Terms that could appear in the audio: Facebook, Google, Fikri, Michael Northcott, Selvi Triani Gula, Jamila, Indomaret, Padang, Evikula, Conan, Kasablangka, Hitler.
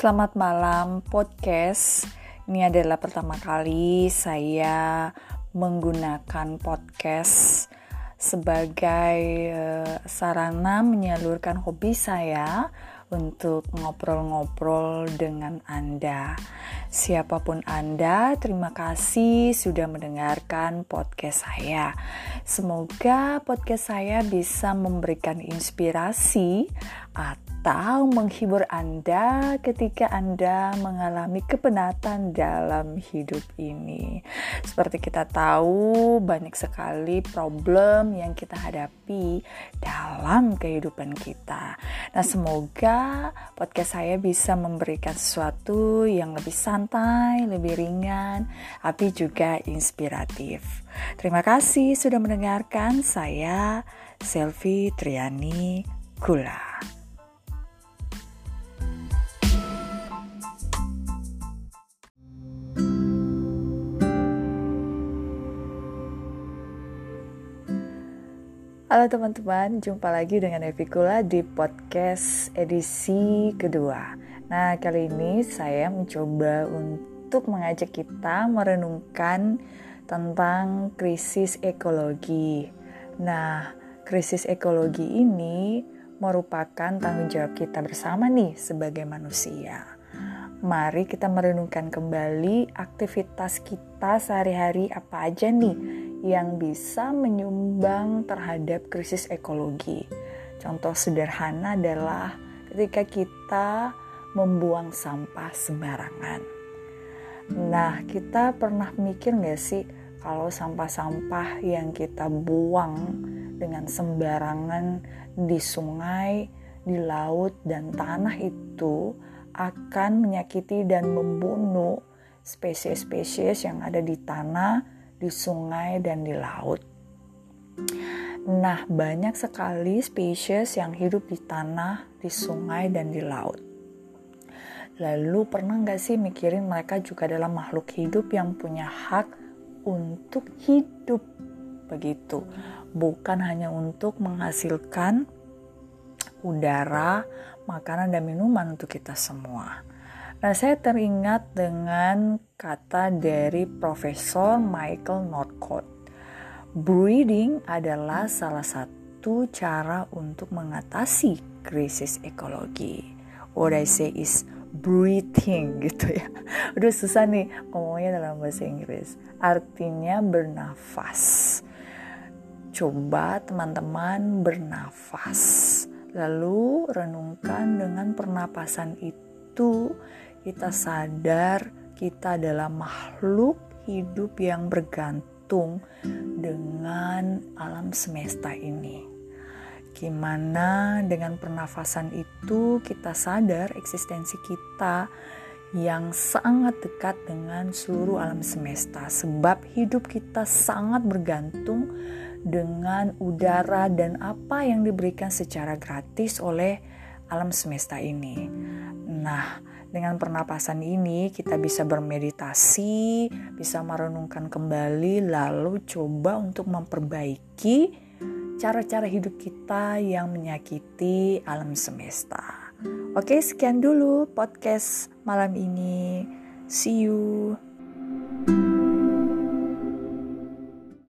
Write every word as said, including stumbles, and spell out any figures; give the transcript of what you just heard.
Selamat malam podcast. Ini adalah pertama kali saya menggunakan podcast sebagai sarana menyalurkan hobi saya untuk ngobrol-ngobrol dengan Anda. Siapapun Anda, terima kasih sudah mendengarkan podcast saya. Semoga podcast saya bisa memberikan inspirasi atau atau menghibur Anda ketika Anda mengalami kepenatan dalam hidup ini. Seperti kita tahu, banyak sekali problem yang kita hadapi dalam kehidupan kita. Nah, semoga podcast saya bisa memberikan sesuatu yang lebih santai, lebih ringan, tapi juga inspiratif. Terima kasih sudah mendengarkan. Saya Selvi Triani Gula. Halo teman-teman, jumpa lagi dengan Evikula di podcast edisi kedua. Nah, kali ini saya mencoba untuk mengajak kita merenungkan tentang krisis ekologi. Nah, krisis ekologi ini merupakan tanggung jawab kita bersama nih sebagai manusia. Mari kita merenungkan kembali aktivitas kita sehari-hari apa aja nih yang bisa menyumbang terhadap krisis ekologi. Contoh sederhana adalah ketika kita membuang sampah sembarangan. Nah, kita pernah mikir nggak sih kalau sampah-sampah yang kita buang dengan sembarangan di sungai, di laut, dan tanah itu akan menyakiti dan membunuh spesies-spesies yang ada di tanah, di sungai, dan di laut. Nah, banyak sekali spesies yang hidup di tanah, di sungai, dan di laut. Lalu pernah gak sih mikirin mereka juga adalah makhluk hidup yang punya hak untuk hidup begitu, bukan hanya untuk menghasilkan udara, makanan, dan minuman untuk kita semua. Nah, saya teringat dengan kata dari Profesor Michael Northcott. Breeding adalah salah satu cara untuk mengatasi krisis ekologi. What I say is breathing gitu ya. Aduh, susah nih ngomongnya dalam bahasa Inggris. Artinya bernafas. Coba teman-teman bernafas. Lalu renungkan dengan pernapasan itu. Kita sadar kita adalah makhluk hidup yang bergantung dengan alam semesta ini. Gimana dengan pernafasan itu kita sadar eksistensi kita yang sangat dekat dengan seluruh alam semesta. Sebab hidup kita sangat bergantung dengan udara dan apa yang diberikan secara gratis oleh alam semesta ini. Nah, dengan pernapasan ini kita bisa bermeditasi, bisa merenungkan kembali, lalu coba untuk memperbaiki cara-cara hidup kita yang menyakiti alam semesta. Oke, sekian dulu podcast malam ini. See you.